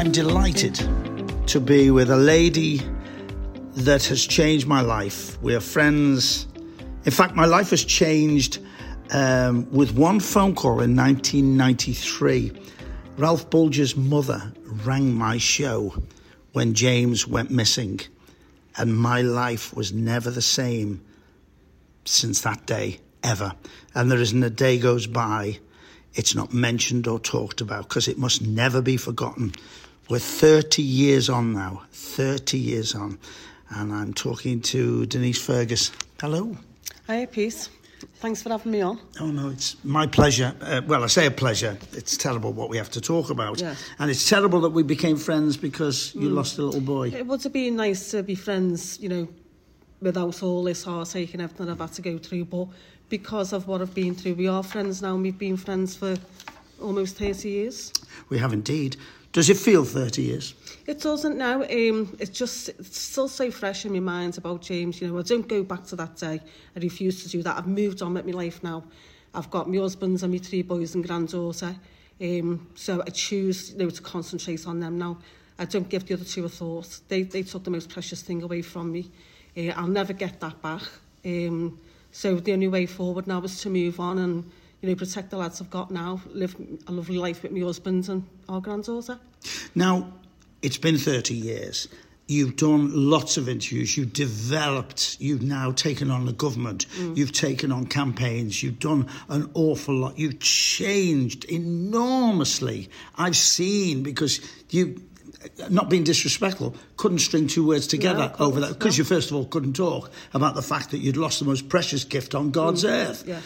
I'm delighted to be with a lady that has changed my life. We are friends. In fact, my life was changed with one phone call in 1993. Ralph Bulger's mother rang my show when James went missing, and my life was never the same since that day, ever. And there isn't a day goes by it's not mentioned or talked about, because it must never be forgotten. We're 30 years on now, 30 years on, and I'm talking to Denise Fergus. Hello. Hi, Pete. Thanks for having me on. Oh, no, it's my pleasure. Well, I say a pleasure. It's terrible what we have to talk about. Yeah. And it's terrible that we became friends because you lost a little boy. It would have been nice to be friends, you know, without all this heartache and everything I've had to go through. But because of what I've been through, we are friends now, and we've been friends for almost 30 years. We have indeed. Does it feel 30 years? It doesn't now. It's still so fresh in my mind about James. You know, I don't go back to that day. I refuse to do that. I've moved on with my life now. I've got my husband and my three boys and granddaughter. So I choose, you know, to concentrate on them now. I don't give the other two a thought. They took the most precious thing away from me. I'll never get that back. So the only way forward now is to move on and, you know, protect the lads I've got now, live a lovely life with my husband and our granddaughter. Now, it's been 30 years. You've done lots of interviews. You've developed. You've now taken on the government. You've taken on campaigns. You've done an awful lot. You've changed enormously. I've seen, because you, not being disrespectful, couldn't string two words together over that, because you first of all couldn't talk about the fact that you'd lost the most precious gift on God's earth. Yeah.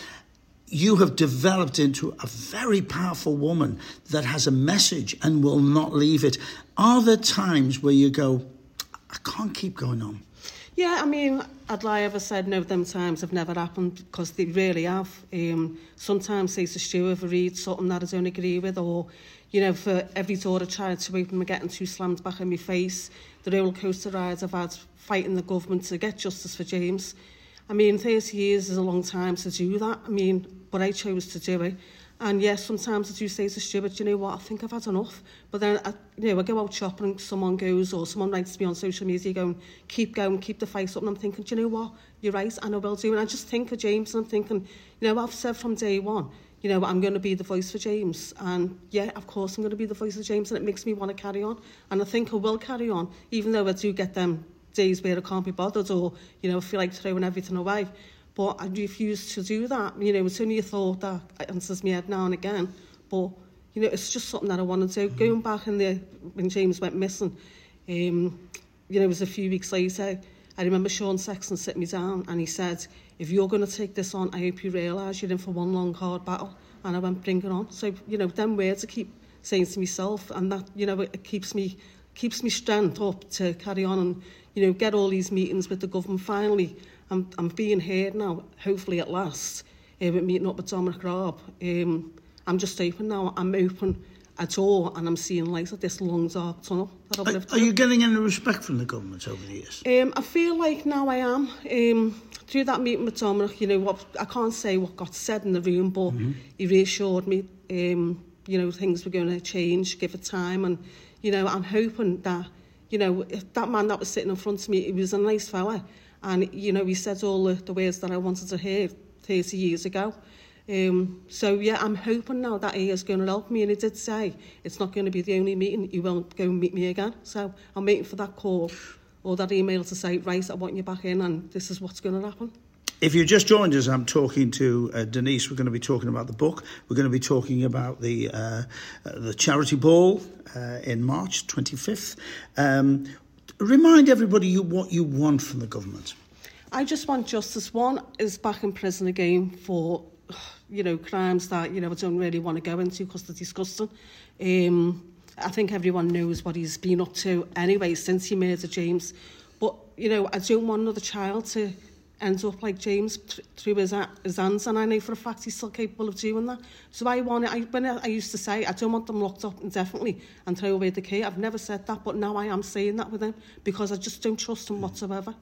You have developed into a very powerful woman that has a message and will not leave it. Are there times where you go, I can't keep going on? Yeah, I mean, I'd lie if I said no, them times have never happened, because they really have. Sometimes, say to Stuart, if I read something that I don't agree with, or, you know, for every door I tried to open, I'm getting too slammed back in my face. The roller coaster rides I've had fighting the government to get justice for James. I mean, 30 years is a long time to do that. I mean, but I chose to do it. And yes, sometimes I do say to Stuart, you know what, I think I've had enough. But then, I go out shopping and someone goes, or someone writes to me on social media going, keep the fight up. And I'm thinking, do you know what, you're right, and I will do. And I just think of James, and I'm thinking, you know, I've said from day one, you know, I'm going to be the voice for James. And yeah, of course I'm going to be the voice of James, and it makes me want to carry on. And I think I will carry on, even though I do get them days where I can't be bothered, or, you know, I feel like throwing everything away. But I refuse to do that. You know, it's only a thought that answers my head now and again. But, you know, it's just something that I want to do. Going back in there when James went missing, you know, it was a few weeks later. I remember Sean Sexton sitting me down and he said, if you're going to take this on, I hope you realise you're in for one long, hard battle. And I went, bring it on. So, you know, them words I keep saying to myself, and that, you know, it keeps me strength up to carry on and, you know, get all these meetings with the government. Finally, I'm being heard now, hopefully at last, with meeting up with Dominic Raab. I'm just open now. I'm open at all, and I'm seeing lights at this long, dark tunnel that I've lived in. Are you getting any respect from the government over the years? I feel like now I am. Through that meeting with Dominic, you know, what I can't say what got said in the room, but he reassured me, you know, things were going to change, give it time. And, you know, I'm hoping that, you know, if that man that was sitting in front of me, he was a nice fella. And, you know, he said all the words that I wanted to hear 30 years ago. So, yeah, I'm hoping now that he is going to help me. And he did say it's not going to be the only meeting. He will go and meet me again. So I'm waiting for that call or that email to say, right, I want you back in, and this is what's going to happen. If you just joined us, I'm talking to Denise. We're going to be talking about the book. We're going to be talking about the charity ball in March 25th. Remind everybody what you want from the government. I just want justice. One is back in prison again for, you know, crimes that, you know, I don't really want to go into because they're disgusting. I think everyone knows what he's been up to anyway since he murdered James. But, you know, I don't want another child to end up like James through his hands, and I know for a fact he's still capable of doing that. So I used to say I don't want them locked up indefinitely and throw away the key. I've never said that, but now I am saying that with him because I just don't trust him whatsoever.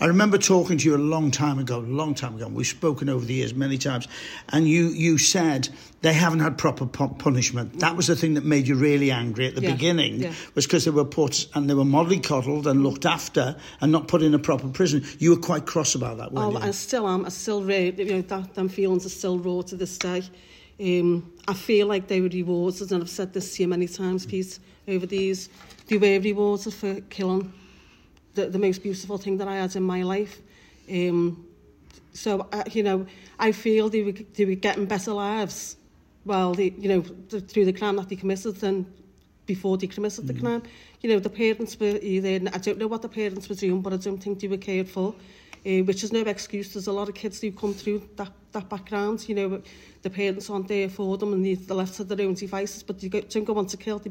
I remember talking to you a long time ago, and we've spoken over the years many times, and you said they haven't had proper punishment. That was the thing that made you really angry at the beginning, was because they were put and they were mollycoddled and looked after and not put in a proper prison. You were quite cross about that, weren't you? I still am. I still, them feelings are still raw to this day. I feel like they were rewarded, and I've said this to you many times, Pete, over the years. They were rewarded for killing the most beautiful thing that I had in my life. I feel they were getting better lives while through the crime that they committed than before they committed the crime. The parents were either, I don't know what the parents were doing, but I don't think they were cared for, which is no excuse. There's a lot of kids who come through that background, the parents aren't there for them and they're left to their own devices, but they don't go on to kill, they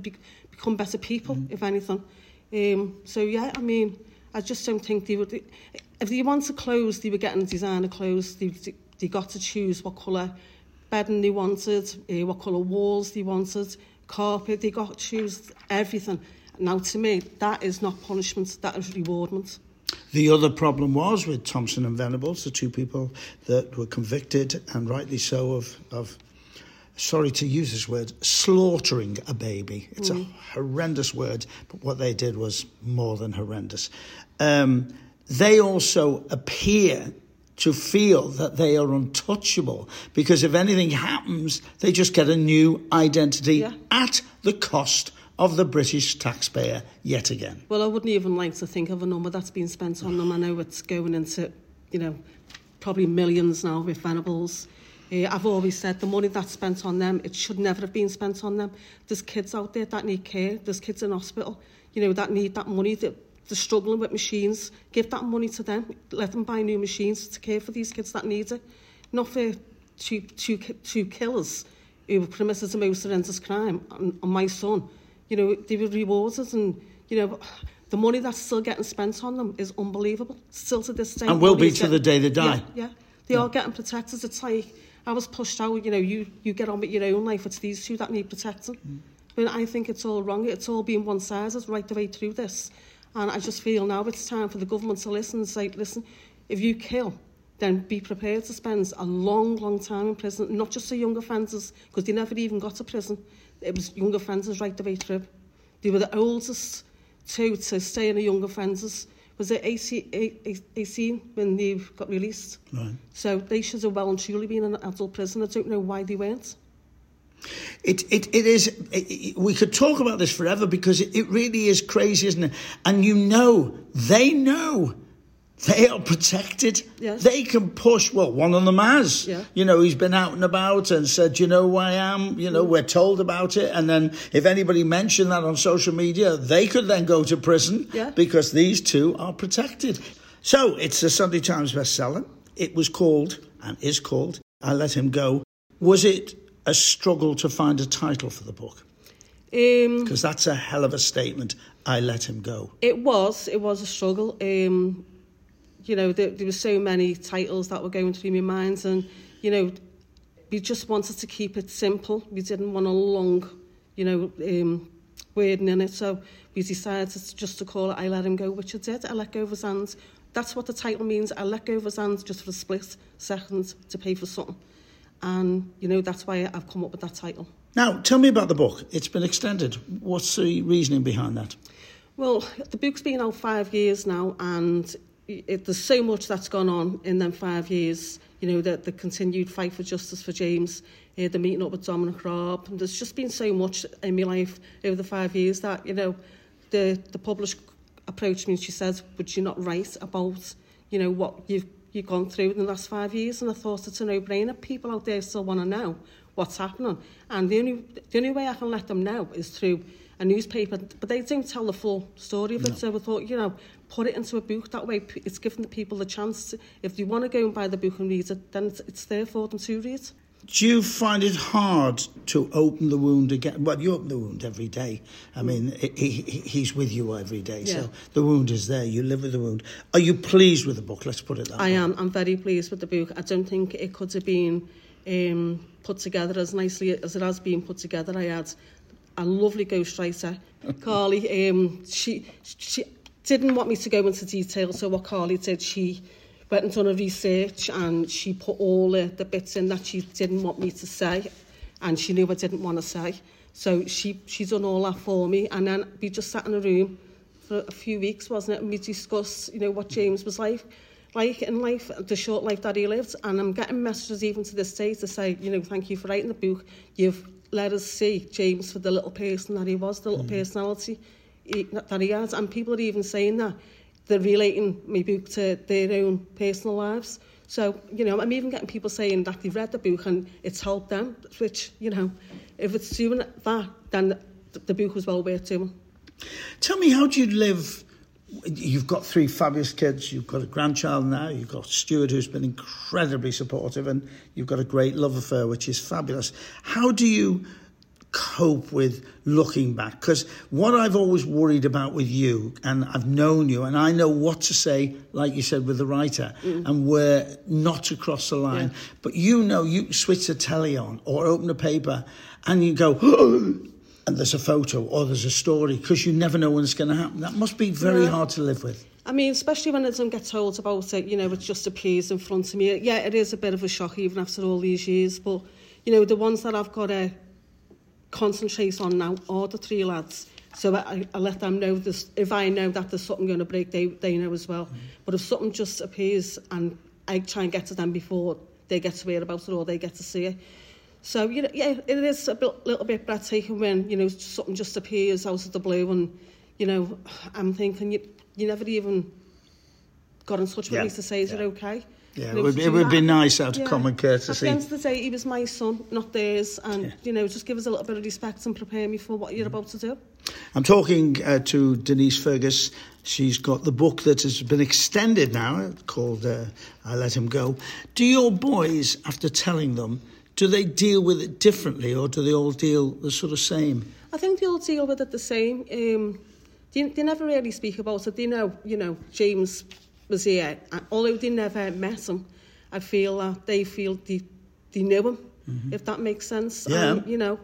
become better people, if anything. I just don't think they would. If they wanted clothes, they were getting designer clothes. They got to choose what colour bedding they wanted, what colour walls they wanted, carpet. They got to choose everything. Now, to me, that is not punishment. That is rewardment. The other problem was with Thompson and Venables, the two people that were convicted, and rightly so, of sorry to use this word, slaughtering a baby. It's a horrendous word, but what they did was more than horrendous. They also appear to feel that they are untouchable, because if anything happens, they just get a new identity at the cost of the British taxpayer yet again. Well, I wouldn't even like to think of a number that's been spent on them. I know it's going into, probably millions now with Venables. I've always said the money that's spent on them, it should never have been spent on them. There's kids out there that need care. There's kids in hospital, that need that money. They're struggling with machines. Give that money to them. Let them buy new machines to care for these kids that need it. Not for two killers who were committed the most horrendous crime on my son. They were rewarded, and, the money that's still getting spent on them is unbelievable. Still to this day. And will be to the day they die. Yeah. They are getting protected. It's like, I was pushed out, you get on with your own life. It's these two that need protecting. I think it's all wrong. It's all been one-sided right the way through this. And I just feel now it's time for the government to listen and say, listen, if you kill, then be prepared to spend a long, long time in prison, not just the young offenders, because they never even got to prison. It was young offenders right the way through. They were the oldest two to stay in the young offenders. Was it 18 when they got released? Right. So they should have well and truly been in an adult prison. I don't know why they weren't. It is, we could talk about this forever, because it really is crazy, isn't it? And they know they are protected. Yes. They can push, one of them has. Yeah. He's been out and about and said, you know who I am? We're told about it. And then if anybody mentioned that on social media, they could then go to prison because these two are protected. So it's a Sunday Times bestseller. It was called, and is called, I Let Him Go. Was it a struggle to find a title for the book? Because that's a hell of a statement, I Let Him Go. It was a struggle. There were so many titles that were going through my mind, and, we just wanted to keep it simple. We didn't want a long, wording in it, so we decided just to call it I Let Him Go, which I did. I let go of his hands. That's what the title means. I let go of his hands just for a split second to pay for something. And, that's why I've come up with that title. Now, tell me about the book. It's been extended. What's the reasoning behind that? Well, the book's been out 5 years now, and there's so much that's gone on in them 5 years. The continued fight for justice for James, the meeting up with Dominic Raab, and there's just been so much in my life over the 5 years that, the publisher approached me and she said, would you not write about, what you've gone through in the last 5 years? And I thought it's a no-brainer. People out there still want to know what's happening. And the only way I can let them know is through a newspaper, but they don't tell the full story of it. No. So I thought, put it into a book. That way it's giving the people the chance to, if they want to go and buy the book and read it, then it's there for them to read. Do you find it hard to open the wound again? Well, you open the wound every day. I mean, he's with you every day, so the wound is there. You live with the wound. Are you pleased with the book? Let's put it that way. I am. I'm very pleased with the book. I don't think it could have been put together as nicely as it has been put together. I had a lovely ghostwriter, Carly. She didn't want me to go into detail, so what Carly did, she went and done a research and she put all the bits in that she didn't want me to say, and she knew I didn't want to say. So she done all that for me, and then we just sat in a room for a few weeks, wasn't it? And we discussed, you know, what James was like in life, the short life that he lived. And I'm getting messages even to this day to say, you know, thank you for writing the book. You've let us see James for the little person that he was, the little personality that he had. And people are even saying that they're relating my book to their own personal lives. So, you know, I'm even getting people saying that they've read the book and it's helped them, which, you know, if it's doing that, then the book was well worth doing. Tell me, how do you live? You've got three fabulous kids, you've got a grandchild now, you've got Stuart, who's been incredibly supportive, and you've got a great love affair, which is fabulous. How do you cope with looking back? Because what I've always worried about with you, and I've known you, and I know what to say, like you said, with the writer, and where not to cross the line. Yeah. But you know, you switch the telly on or open a paper and you go, and there's a photo or there's a story, because you never know when it's going to happen. That must be very hard to live with. I mean, especially when I don't get told about it, you know, it just appears in front of me. Yeah, it is a bit of a shock even after all these years, but, you know, the ones that I've got to concentrate on now are the three lads. So I let them know this. If I know that there's something going to break, they know as well. But if something just appears, and I try and get to them before they get to hear about it or they get to see it. So, you know, yeah, it is a little bit breathtaking when, you know, something just appears out of the blue, and, you know, I'm thinking, you never even got in touch with me to say, is it okay? Yeah, you know, it would be nice out of common courtesy. At the end of the day, he was my son, not theirs, and, you know, just give us a little bit of respect and prepare me for what you're about to do. I'm talking to Denise Fergus. She's got the book that has been extended now called I Let Him Go. Do your boys, after telling them, do they deal with it differently, or do they all deal the sort of same? I think they all deal with it the same. They never really speak about it. They know, you know, James was here. Although they never met him, I feel that they feel they knew him, if that makes sense. Yeah. And, you know,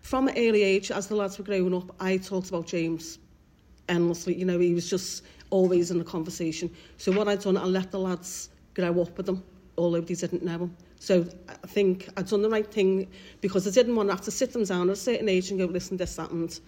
from an early age, as the lads were growing up, I talked about James endlessly. You know, he was just always in the conversation. So what I'd done, I let the lads grow up with him, although they didn't know him. So I think I'd done the right thing, because I didn't want to have to sit them down at a certain age and go, listen, this happened.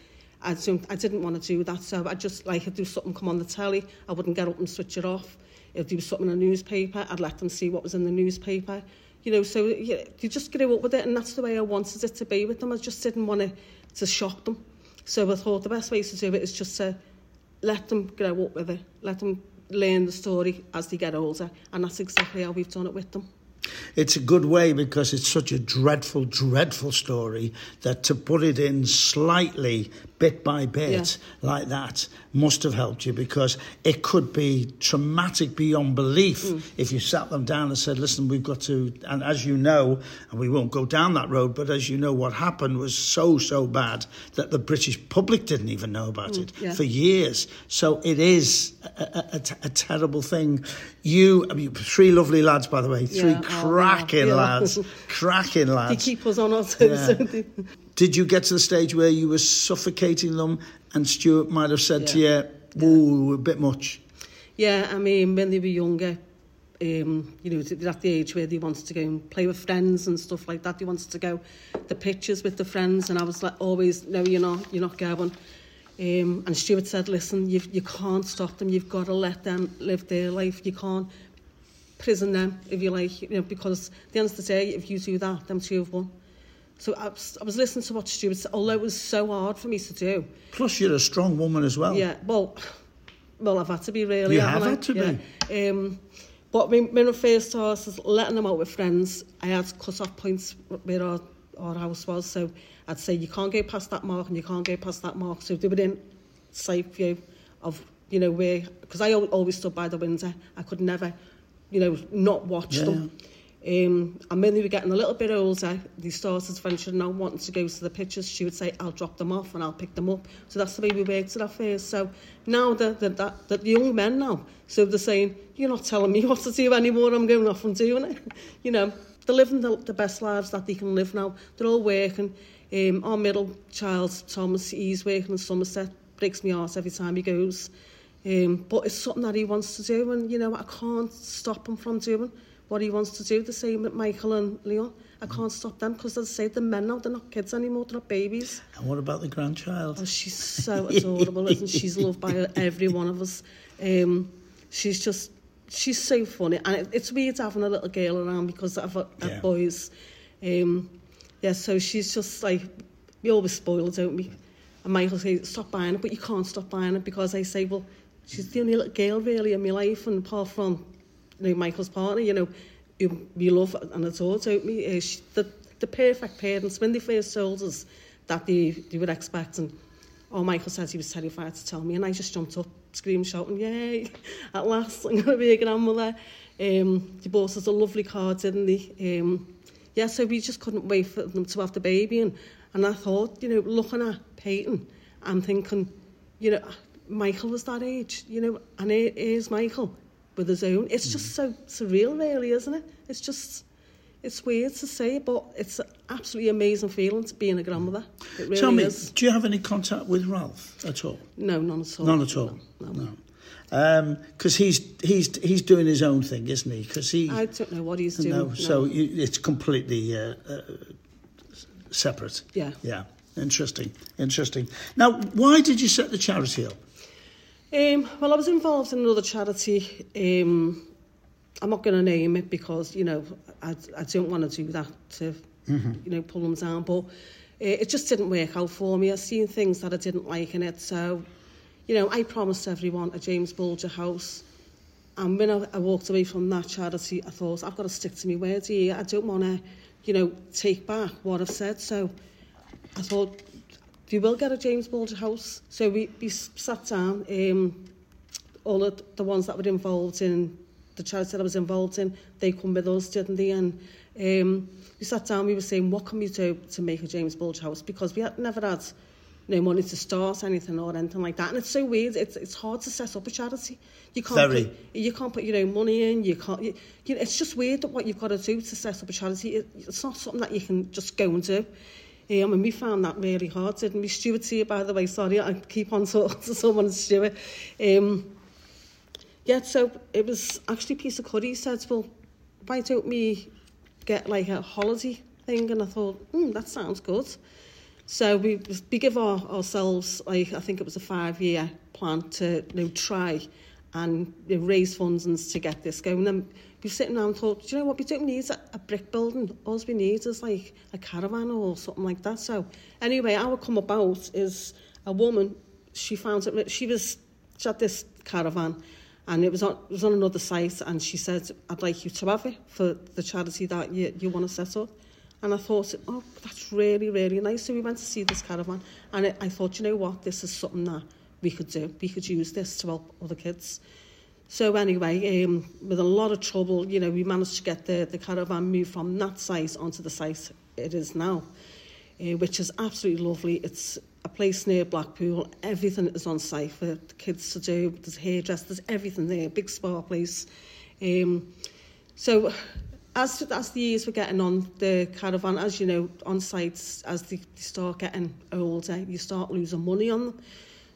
I didn't want to do that. So I'd just, like, if there was something come on the telly, I wouldn't get up and switch it off. If there was something in the newspaper, I'd let them see what was in the newspaper. You know, so yeah, you just grew up with it, and that's the way I wanted it to be with them. I just didn't want to shock them. So I thought the best way to do it is just to let them grow up with it, let them learn the story as they get older, and that's exactly how we've done it with them. It's a good way, because it's such a dreadful, dreadful story that to put it in slightly, bit by bit, like that, must have helped you, because it could be traumatic beyond belief if you sat them down and said, listen, we've got to, and as you know, and we won't go down that road, but as you know, what happened was so bad that the British public didn't even know about it for years. So it is a terrible thing. I mean, three lovely lads, by the way, three cracking lads, cracking lads. They keep us on our toes. Yeah. Did you get to the stage where you were suffocating them, and Stuart might have said to you, ooh, a bit much? Yeah, I mean, when they were younger, you know, they're at the age where they wanted to go and play with friends and stuff like that. They wanted to go the pictures with the friends, and I was like, always, no, you're not going. And Stuart said, listen, you can't stop them. You've got to let them live their life. You can't prison them, if you like, you know, because at the end of the day, if you do that, them two have won. So I was listening to what Stuart said, although it was so hard for me to do. Plus, you're a strong woman as well. Yeah, well, I've had to be, really. You have had to be. But when I first started letting them out with friends, I had cut-off points where our house was, so I'd say, you can't go past that mark, and you can't go past that mark. So they were in sight view of, you know, where, because I always stood by the window. I could never, you know, not watch them. And when they were getting a little bit older, they started venturing out, wanting to go to the pictures. She would say, I'll drop them off and I'll pick them up. So that's the way we worked it at first. So now that the young men now, so they're saying, you're not telling me what to do anymore, I'm going off and doing it. You know, they're living the best lives that they can live now. They're all working. Our middle child, Thomas, he's working in Somerset. breaks my heart every time he goes. But it's something that he wants to do, and, you know, I can't stop him from doing what he wants to do. The same with Michael and Leon. I can't stop them, because, as I say, they're men now, they're not kids anymore, they're not babies. And what about the grandchild? Oh, she's so adorable, isn't she? She's loved by every one of us. She's just, she's so funny. And it's weird having a little girl around, because I've got boys. Yeah, so she's just like, we always spoil, don't we? And Michael says, stop buying it, but you can't stop buying it, because I say, well, she's the only little girl really in my life, and apart from, you know, Michael's partner, you know, we love and adore, don't we? The perfect parents, when they first told us that they were expecting, oh, Michael said he was terrified to tell me, and I just jumped up, screaming, shouting, yay, at last, I'm going to be a grandmother. They bought us a lovely car, didn't they? Yeah, so we just couldn't wait for them to have the baby, and I thought, you know, looking at Peyton, I'm thinking, you know, Michael was that age, you know, and here's Michael with his own. It's just so surreal, really, isn't it? It's just, it's weird to say, but it's an absolutely amazing feeling to be a grandmother. It really is. Do you have any contact with Ralph at all? No, none at all. None at all? No. Because he's doing his own thing, isn't he? Because I don't know what he's doing. No. So it's completely separate. Yeah. Interesting. Now, why did you set the charity up? Well, I was involved in another charity. I'm not going to name it, because, you know, I don't want to do that to, you know, pull them down. But it just didn't work out for me. I seen things that I didn't like in it. So, you know, I promised everyone a James Bulger house. And when I walked away from that charity, I thought, I've got to stick to my word here. I don't want to, you know, take back what I've said. So I thought, we will get a James Bulger house. So we sat down, all of the ones that were involved in the charity that I was involved in, they come with us, didn't they? And we sat down, we were saying, what can we do to make a James Bulger house? Because we had never had no money to start anything or anything like that. And it's so weird, it's hard to set up a charity. You can't put your own money in, you know, it's just weird what you've got to do to set up a charity. It's not something that you can just go and do. And we found that really hard, didn't we? Stuart's here, by the way, sorry, I keep on talking to someone, Stuart. Yeah, so it was actually Piece of Curry said, well, why don't we get like a holiday thing? And I thought, that sounds good. So we give ourselves, like, I think it was a 5-year plan to, you know, try and, you know, raise funds and to get this going. And we were sitting down and thought, do you know what, we don't need a brick building. All we need is like a caravan or something like that. So anyway, how it come about is a woman, she had this caravan, and it was on another site, and she said, I'd like you to have it for the charity that you want to set up. And I thought, oh, that's really, really nice. So we went to see this caravan, and I thought, you know what, this is something that we could do. We could use this to help other kids. So anyway, with a lot of trouble, you know, we managed to get the caravan moved from that site onto the site it is now, which is absolutely lovely. It's a place near Blackpool. Everything is on site for the kids to do. There's hairdressers, everything there, big spa place. So as the years were getting on, the caravan, as you know, on sites, as they start getting older, you start losing money on them.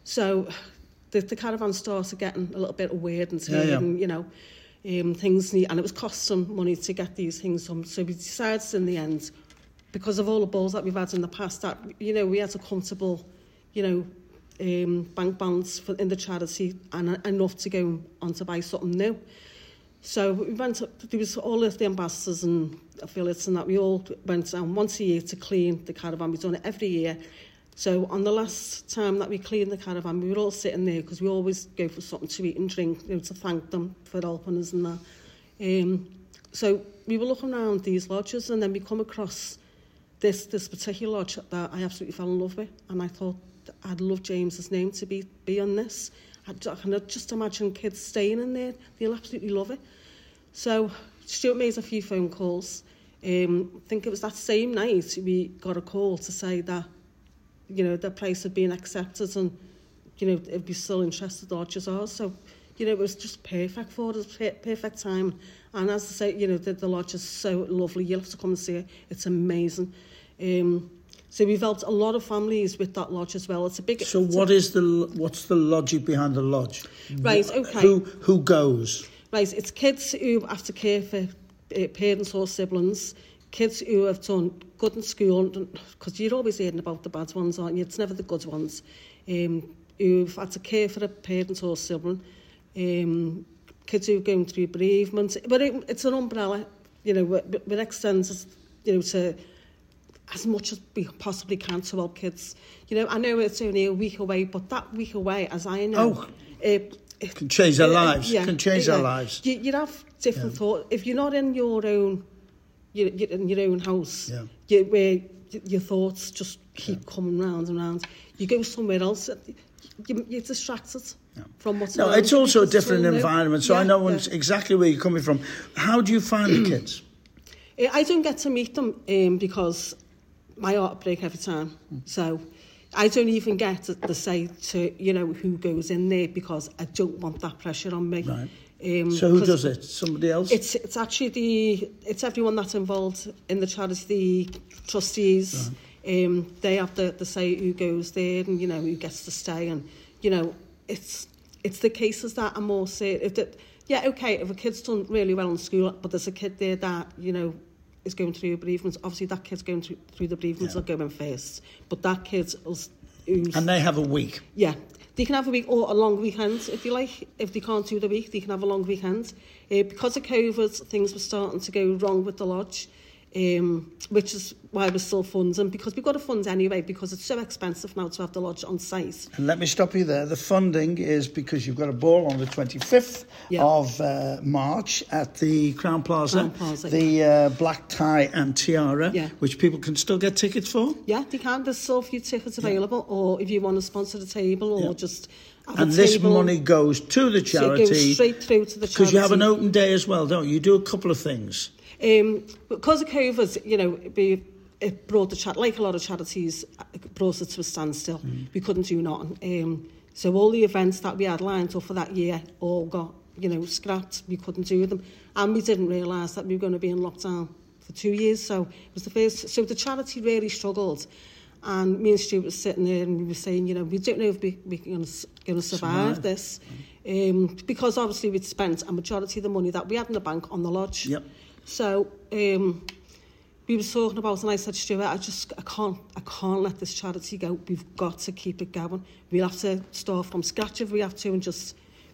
So the caravan started getting a little bit weird and turning, you know, things need, and it was cost some money to get these things done. So we decided in the end, because of all the balls that we've had in the past, that, you know, we had a comfortable, you know, bank balance in the charity and enough to go on to buy something new. So we went up, there was all of the ambassadors and affiliates and that, we all went down once a year to clean the caravan. We've done it every year. So on the last time that we cleaned the caravan, we were all sitting there, because we always go for something to eat and drink, you know, to thank them for helping us and that. So we were looking around these lodges, and then we come across this particular lodge that I absolutely fell in love with, and I thought, I'd love James's name to be on this. I can just imagine kids staying in there. They'll absolutely love it. So Stuart made a few phone calls. I think it was that same night we got a call to say that, you know, the price had been accepted, and, you know, it'd be still interested, lodges are. So, you know, it was just perfect for us, perfect time. And as I say, you know, the lodge is so lovely. You'll have to come and see it. It's amazing. So we've helped a lot of families with that lodge as well. It's a big. So what's the logic behind the lodge? Right. Okay. Who goes? Right. It's kids who have to care for parents or siblings. Kids who have done good in school, because you're always hearing about the bad ones, aren't you? It's never the good ones. Who've had to care for a parent or sibling. Kids who've gone through bereavement. But it's an umbrella. You know, we're extended. You know, to as much as we possibly can to help kids. You know, I know it's only a week away, but that week away, as I know... Oh, it can change their lives. Yeah, can change their lives. You'd have different thoughts. If you're not in your own house, where your thoughts just keep coming round and round, you go somewhere else, you're distracted from what's going on. No, it's also a different environment, so I know exactly where you're coming from. How do you find the kids? I don't get to meet them because... my heart break every time, so I don't even get the say to who goes in there because I don't want that pressure on me. Right. So who does it? Somebody else? It's actually it's everyone that's involved in the charity, the trustees. Right. They have the say who goes there and who gets to stay, and it's the cases that I'm more serious. If a kid's done really well in school, but there's a kid there that is going through bereavement. Obviously, that kid's going through the bereavement will go in first. But that kid... And they have a week. Yeah. They can have a week or a long weekend, if you like. If they can't do the week, they can have a long weekend. Because of COVID, things were starting to go wrong with the lodge, which is why we're still funding, because we've got to fund anyway, because it's so expensive now to have the lodge on site. And let me stop you there. The funding is because you've got a ball on the 25th of March at the Crown Plaza, the black tie and tiara, which people can still get tickets for. Yeah, they can. There's still a few tickets available, or if you want to sponsor the table or just... And this money goes to the charity. So it goes straight through to the charity. Because you have an open day as well, don't you? You do a couple of things. Because of COVID, it brought the chat, like a lot of charities, it brought it to a standstill. We couldn't do nothing. So all the events that we had lined up for that year all got, scrapped. We couldn't do them. And we didn't realise that we were going to be in lockdown for 2 years. So it was the first. So the charity really struggled. And me and Stuart were sitting there and we were saying, we don't know if we're going to survive this. Because obviously we'd spent a majority of the money that we had in the bank on the lodge. Yep. So we were talking about, and I said, Stuart, I can't let this charity go. We've got to keep it going. We'll have to start from scratch if we have to, and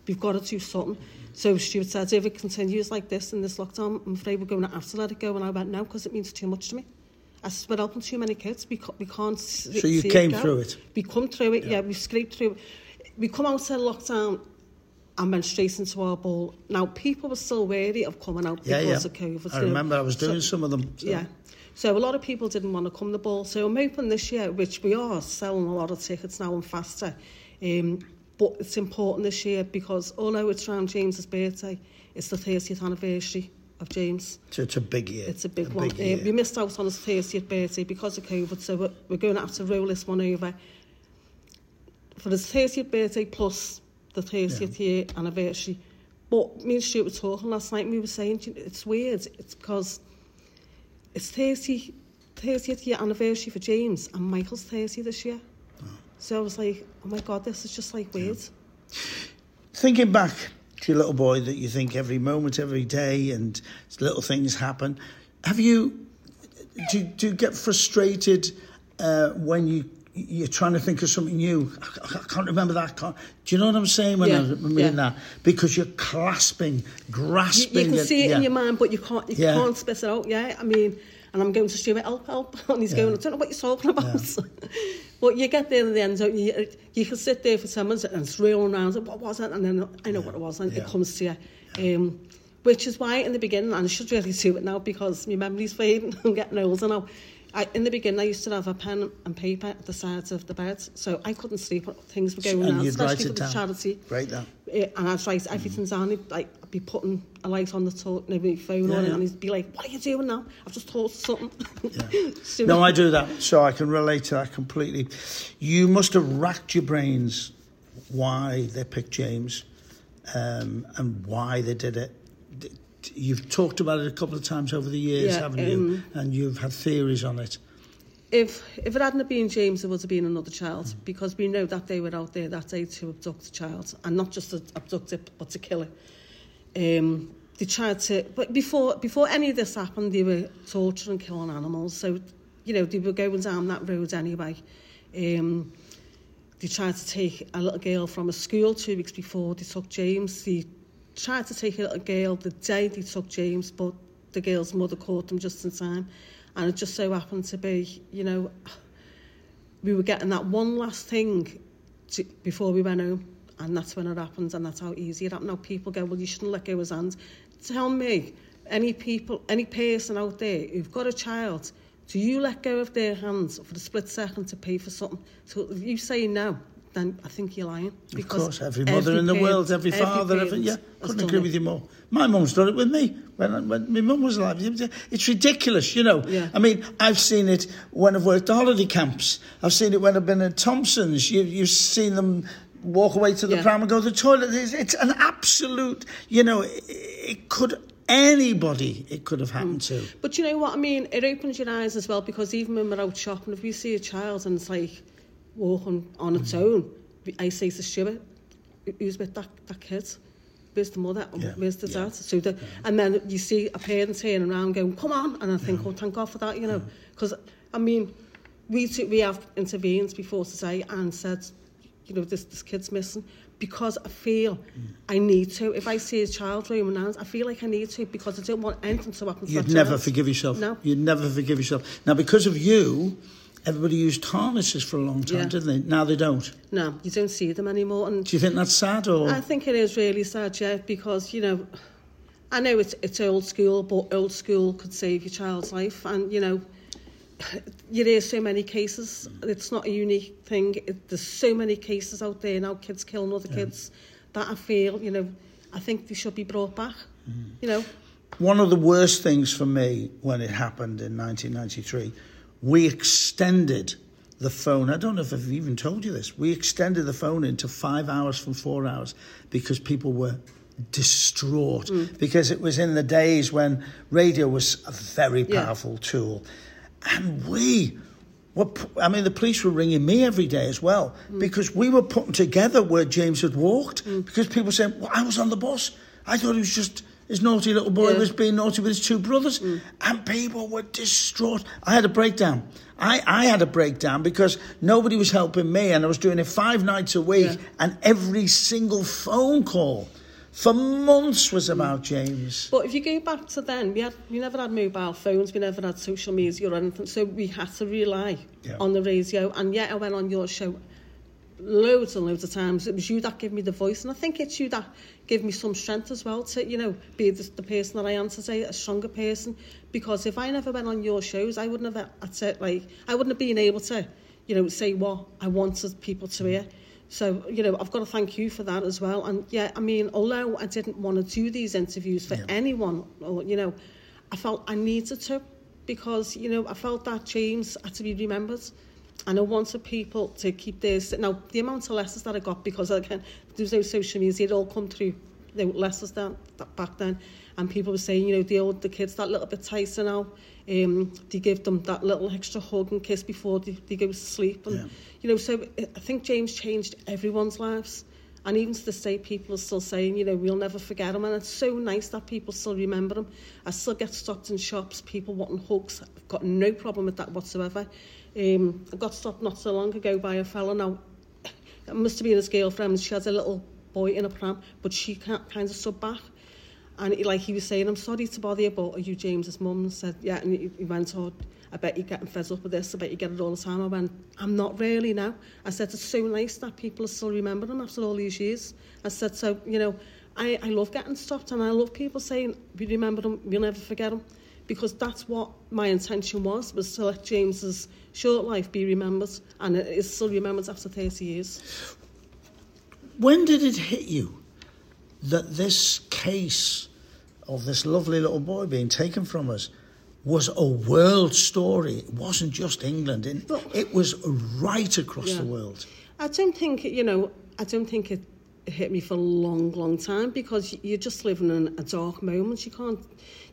we've got to do something. So Stuart said, if it continues like this in this lockdown, I'm afraid we're going to have to let it go. And I went, no, because it means too much to me. I said, we're helping too many kids. We can't. So you came through it. We come through it. Yeah, we scraped through it. We come out of lockdown and went straight into our ball. Now, people were still wary of coming out because of COVID. I remember I was doing some of them. So. Yeah. So a lot of people didn't want to come to the ball. So I'm hoping this year, which we are selling a lot of tickets now and faster, but it's important this year because although it's around James's birthday, it's the 30th anniversary of James. So it's a big year. It's a big one. We missed out on his 30th birthday because of COVID, so we're going to have to roll this one over. For his 30th birthday plus... the 30th year anniversary. But me and Stuart were talking last night and we were saying, it's weird, it's because it's 30th year anniversary for James and Michael's 30 this year. Oh. So I was like, oh my God, this is just like weird. Yeah. Thinking back to your little boy that you think every moment, every day, and little things happen, do you get frustrated when you're trying to think of something new? I can't remember that. Do you know what I'm saying when I mean that? Because you're grasping. You can see it in your mind, but you can't spit it out. Yeah, I mean, and I'm going to Stuart, help, and he's going, I don't know what you're talking about. Yeah. But you get there in the end, don't you? You can sit there for 10 minutes and it's reeling around, what was it? And then I know what it was, and it comes to you. Yeah. Which is why in the beginning, and I should really do it now because my memory's fading, I'm getting older now. In the beginning, I used to have a pen and paper at the sides of the bed, so I couldn't sleep. Things were going on, especially for the charity. Right down. And I'd write everything down. Like, I'd be putting a light on the phone on it, and he'd be like, what are you doing now? I've just thought something. Yeah. No, I do that, so I can relate to that completely. You must have racked your brains why they picked James and why they did it. You've talked about it a couple of times over the years, haven't you? And you've had theories on it. If it hadn't been James, there would have been another child, because we know that they were out there that day to abduct a child, and not just to abduct it, but to kill it. They tried to, but before any of this happened, they were torturing and killing animals. So, you know, they were going down that road anyway. They tried to take a little girl from a school 2 weeks before they took James. They tried to take a little girl the day they took James, but the girl's mother caught them just in time. And it just so happened to be, you know, we were getting that one last thing before we went home, and that's when it happened, and that's how easy it happened. Now people go, well, you shouldn't let go of his hands. Tell me, any person out there who've got a child, do you let go of their hands for the split second to pay for something? So if you say no, then I think you're lying. Of course, every mother in the world, every father, yeah, couldn't agree with you more. My mum's done it with me when my mum was alive. It's ridiculous, you know. Yeah. I mean, I've seen it when I've worked at holiday camps. I've seen it when I've been at Thompson's. You've seen them walk away to the pram and go to the toilet. It's an absolute, you know, it could have happened to. But you know what I mean? It opens your eyes as well, because even when we're out shopping, if we see a child and it's like walking on its own, I say to Stuart, who's with that kid? Where's the mother? Where's the dad? So and then you see a parent turning around going, come on, and I think, oh, thank God for that, you know. Because, I mean, we have intervened before today and said, you know, this kid's missing, because I feel I need to. If I see a child roaming around, I feel like I need to, because I don't want anything to happen to that child. You'd never forgive yourself. No. You'd never forgive yourself. Now, because of you, everybody used harnesses for a long time, didn't they? Now they don't. No, you don't see them anymore. And do you think that's sad, or...? I think it is really sad, yeah, because, you know, I know it's old school, but old school could save your child's life. And, you know, you hear so many cases. It's not a unique thing. There's so many cases out there now, kids killing other kids, that I feel, you know, I think they should be brought back, you know. One of the worst things for me when it happened in 1993... we extended the phone. I don't know if I've even told you this. We extended the phone into 5 hours from 4 hours because people were distraught. Because it was in the days when radio was a very powerful tool. And the police were ringing me every day as well because we were putting together where James had walked because people said, well, I was on the bus. I thought he was just... his naughty little boy was being naughty with his two brothers. And people were distraught. I had a breakdown. I had a breakdown because nobody was helping me, and I was doing it 5 nights a week, and every single phone call for months was about James. But if you go back to then, we never had mobile phones, we never had social media or anything, so we had to rely on the radio. And yet I went on your show loads and loads of times. It was you that gave me the voice, and I think it's you that gave me some strength as well to, you know, be the person that I am today, a stronger person. Because if I never went on your shows, I wouldn't have been able to, you know, say what I wanted people to hear. So, you know, I've got to thank you for that as well. And yeah, I mean, although I didn't want to do these interviews for anyone, or, you know, I felt I needed to, because, you know, I felt that James had to be remembered. And I wanted people to keep this. Now, the amount of letters that I got, because again, there was no social media, it all come through, you know, letters that back then. And people were saying, you know, the kids that little bit tighter now. They give them that little extra hug and kiss before they go to sleep. And you know, so I think James changed everyone's lives. And even to this day, people are still saying, you know, we'll never forget him. And it's so nice that people still remember him. I still get stopped in shops, people wanting hugs. I've got no problem with that whatsoever. I got stopped not so long ago by a fella. Now, it must have been his girlfriend. She had a little boy in a pram, but she kind of stood back. And he was saying, I'm sorry to bother you, but are you James's mum? And said, yeah. And he went, oh, I bet you're getting fed up with this. I bet you get it all the time. I went, I'm not really now. I said, it's so nice that people are still remembering him after all these years. I said, so, you know, I love getting stopped, and I love people saying, we remember him, we'll never forget him. Because that's what my intention was to let James's short life be remembered, and it is still remembered after 30 years. When did it hit you that this case of this lovely little boy being taken from us was a world story? It wasn't just England. It was right across the world. I don't think it hit me for a long, long time, because you're just living in a dark moment. You can't,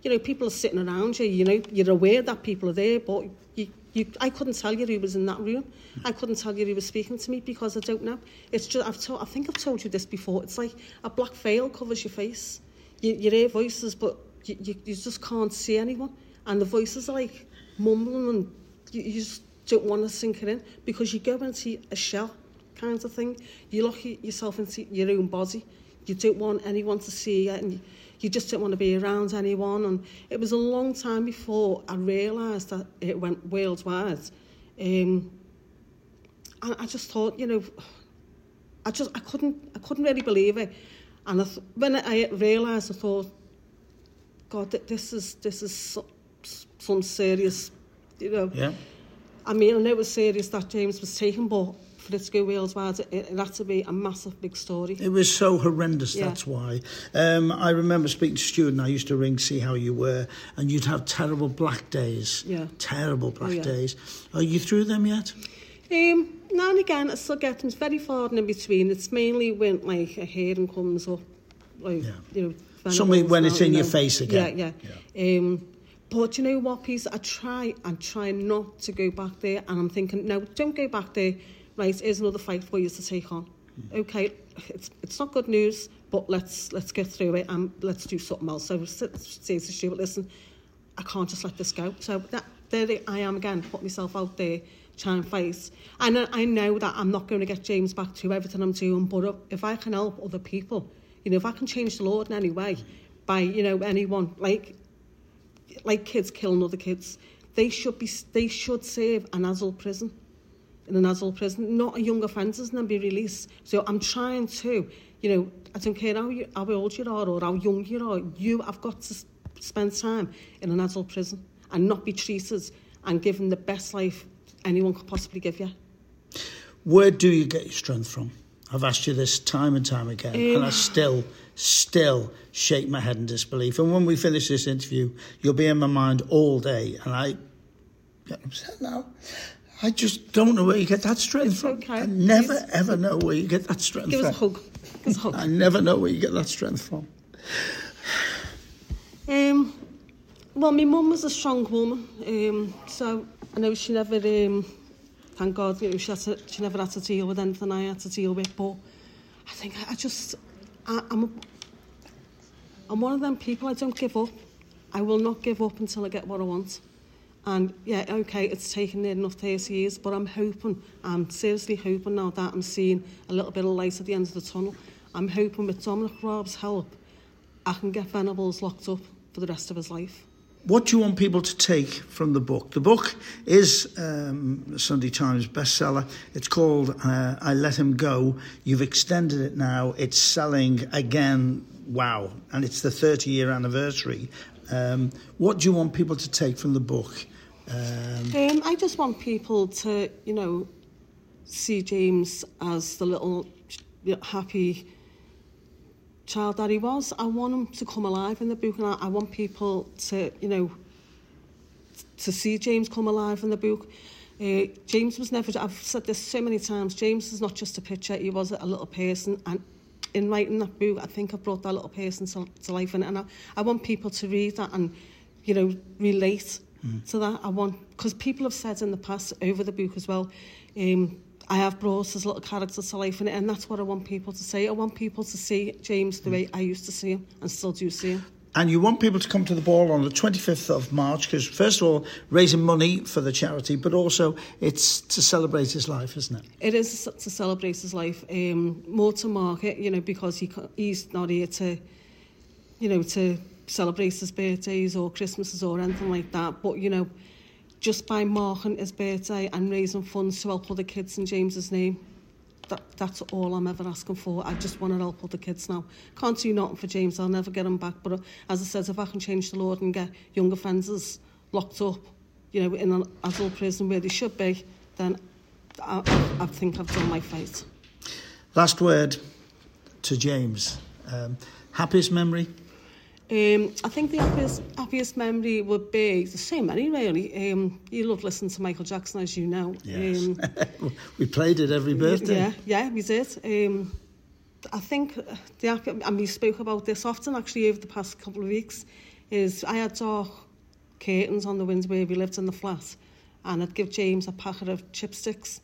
you know, people are sitting around you, you know, you're aware that people are there, but you I couldn't tell you who was in that room. I couldn't tell you who was speaking to me because I don't know. It's just I think I've told you this before. It's like a black veil covers your face. You hear voices, but you just can't see anyone. And the voices are like mumbling, and you just don't want to sink it in because you go into a shell kind of thing. You lock yourself into your own body. You don't want anyone to see it, and you just don't want to be around anyone. And it was a long time before I realised that it went worldwide. And I just thought, I couldn't really believe it. And when I realised, I thought, God, this is some serious, Yeah. I mean, I know it was serious that James was taken, but for it to go worldwide, it had to be a massive, big story. It was so horrendous, that's why. I remember speaking to Stuart, and I used to ring, see how you were, and you'd have terrible black days. Yeah. Terrible black days. Are you through them yet? Now and again, I still get them. It's very far and in between. It's mainly when, like, a hearing comes up, like, Venables, when it's in your face again. Yeah. But you know what, Peter? I try not to go back there, and I'm thinking, no, don't go back there. Right, here's another fight for you to take on. Mm. Okay, it's not good news, but let's get through it and let's do something else. So say to Stuart, listen, I can't just let this go. So there I am again, put myself out there, try and fight. And I know that I'm not going to get James back to everything I'm doing, but if I can help other people, if I can change the law in any way by, anyone, like kids killing other kids, they should serve an adult prison. In an adult prison, not a young offenders, and then be released. So I'm trying to, I don't care how old you are or how young you are, I've got to spend time in an adult prison and not be treated and given the best life anyone could possibly give you. Where do you get your strength from? I've asked you this time and time again, and I still shake my head in disbelief. And when we finish this interview, you'll be in my mind all day, and I get upset now. I just don't know where you get that strength from. Okay. I never, ever know where you get that strength from. Give us a hug. I never know where you get that strength from. Well, my mum was a strong woman, so I know she never, thank God, she never had to deal with anything I had to deal with, but I think I'm one of them people, I don't give up. I will not give up until I get what I want. And yeah, okay, it's taken near enough 30 years, but I'm seriously hoping now that I'm seeing a little bit of light at the end of the tunnel. I'm hoping with Dominic Raab's help, I can get Venables locked up for the rest of his life. What do you want people to take from the book? The book is a Sunday Times bestseller. It's called I Let Him Go. You've extended it now. It's selling again, wow. And it's the 30-year anniversary. What do you want people to take from the book? I just want people to, see James as the little happy child that he was. I want him to come alive in the book, and I want people to, to see James come alive in the book. James was never, I've said this so many times, James is not just a picture, he was a little person, and in writing that book, I think I brought that little person to life, and I want people to read that and, relate to that. I want, because people have said in the past over the book as well, I have brought his little character to life, and that's what I want people to say. I want people to see James the way I used to see him and still do see him. And you want people to come to the ball on the 25th of March because, first of all, raising money for the charity, but also it's to celebrate his life, isn't it? It is to celebrate his life. More to mark it, because he's not here to, to celebrate his birthdays or Christmases or anything like that. But, just by marking his birthday and raising funds to help other kids in James's name, that's all I'm ever asking for. I just want to help other kids now. Can't do nothing for James. I'll never get him back. But as I said, if I can change the law and get young offenders locked up, in an adult prison where they should be, then I think I've done my fight. Last word to James. Happiest memory? I think the happiest memory would be, there's so many really, you love listening to Michael Jackson, as you know. Yes. We played it every birthday. Yeah, we did. I think, and we spoke about this often actually over the past couple of weeks, is I had dark curtains on the window where we lived in the flat, and I'd give James a packet of chipsticks.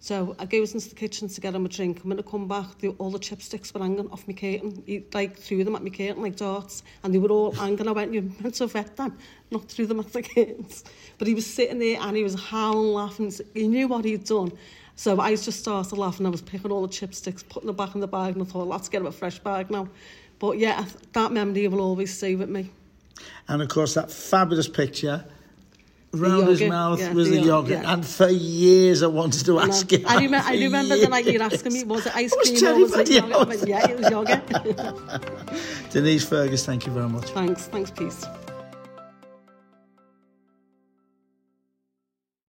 So I goes into the kitchen to get him a drink, and when I come back, all the chipsticks were hanging off my curtain. He like threw them at my curtain like darts, and they were all hanging. I went, "You meant to have wet them, not threw them at the curtains." But he was sitting there and he was howling, laughing. He knew what he'd done. So I just started laughing. I was picking all the chipsticks, putting them back in the bag, and I thought, let's get him a fresh bag now. But yeah, that memory will always stay with me. And of course, that fabulous picture round his mouth was the yoghurt. Yeah. And for years I wanted to ask him. I remember the night you're asking me, was it ice cream or was it yoghurt? I went, yeah, it was yoghurt. Denise Fergus, thank you very much. Thanks, Pete.